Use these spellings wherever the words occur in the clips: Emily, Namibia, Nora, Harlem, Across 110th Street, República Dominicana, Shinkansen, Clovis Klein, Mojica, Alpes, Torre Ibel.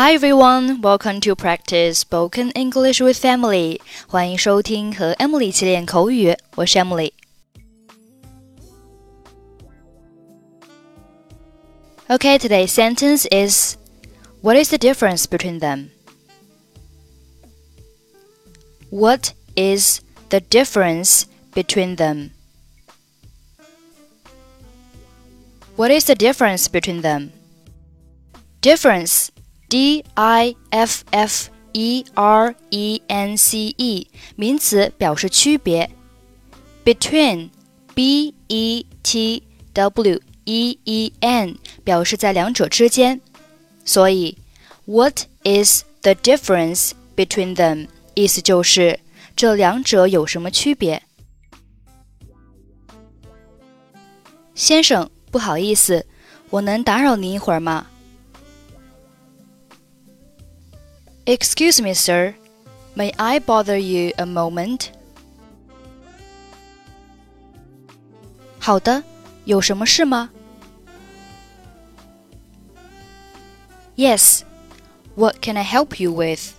Hi everyone, welcome to practice spoken English with Emily. 欢迎收听和 Emily 一起练口语，我是 Emily. Okay, today's sentence is, What is the difference between them? What is the difference between them? What is the difference between them? Difference.difference 名词表示区别 between between 表示在两者之间所以 what is the difference between them 意思就是这两者有什么区别先生不好意思我能打扰您一会儿吗Excuse me, sir. May I bother you a moment? 好的，有什么事吗？ Yes. What can I help you with?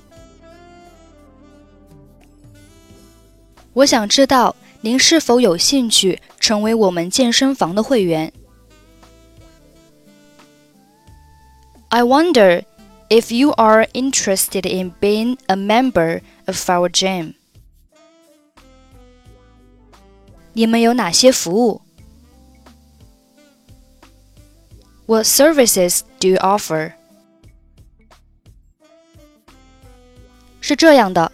我想知道您是否有兴趣成为我们健身房的会员。I wonder.If you are interested in being a member of our gym. 你们有哪些服务? What services do you offer? 是这样的，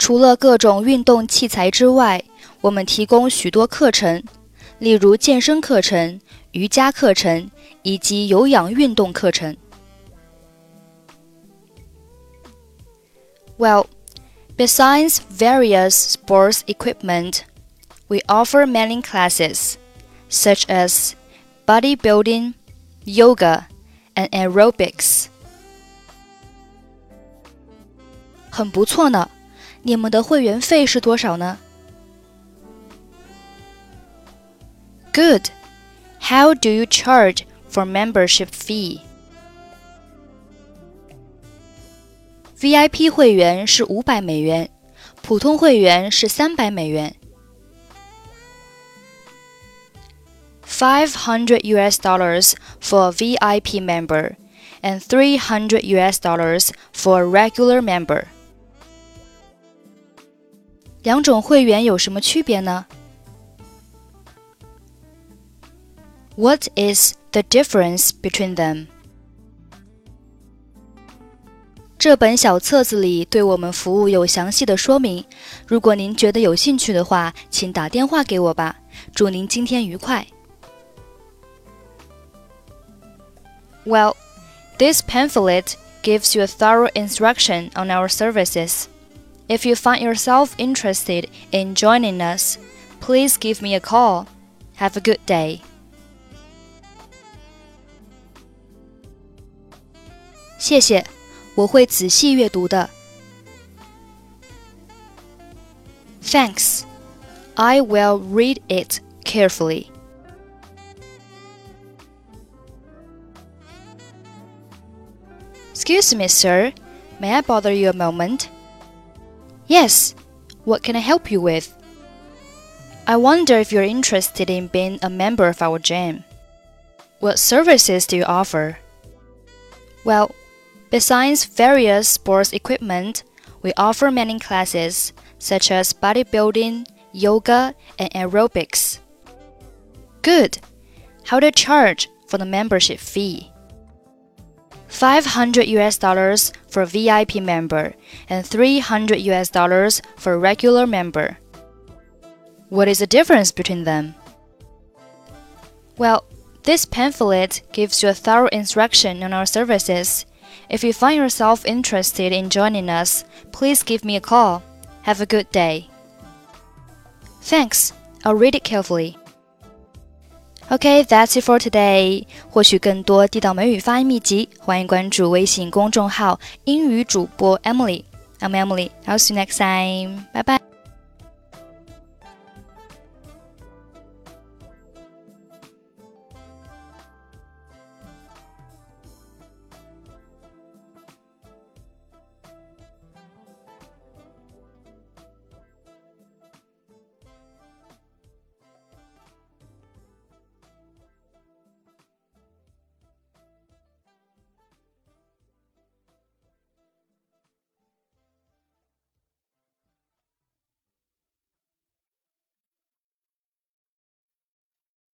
除了各种运动器材之外，我们提供许多课程，例如健身课程、瑜伽课程，以及有氧运动课程。Well, besides various sports equipment, we offer many classes, such as bodybuilding, yoga, and aerobics. 很不错呢，你们的会员费是多少呢？ Good. How do you charge for membership fee?VIP 会员是500美元，普通会员是300美元。$500 for a VIP member and $300 for a regular member. 两种会员有什么区别呢？ What is the difference between them?这本小册子里对我们服务有详细的说明。如果您觉得有兴趣的话，请打电话给我吧。祝您今天愉快。Well, this pamphlet gives you a thorough instruction on our services. If you find yourself interested in joining us, please give me a call. Have a good day. 谢谢。我会仔细阅读的。Thanks. I will read it carefully. Excuse me, sir. May I bother you a moment? Yes. What can I help you with? I wonder if you're interested in being a member of our gym. What services do you offer? Well,Besides various sports equipment, we offer many classes, such as bodybuilding, yoga, and aerobics. Good. How do you charge for the membership fee? $500 for a VIP member and $300 for a regular member. What is the difference between them? Well, this pamphlet gives you a thorough instruction on our services.If you find yourself interested in joining us, please give me a call. Have a good day. Thanks. I'll read it carefully. Okay, that's it for today. 获取更多地道美语发音秘籍，欢迎关注微信公众号“英语主播 Emily”。I'm Emily. I'll see you next time. Bye bye.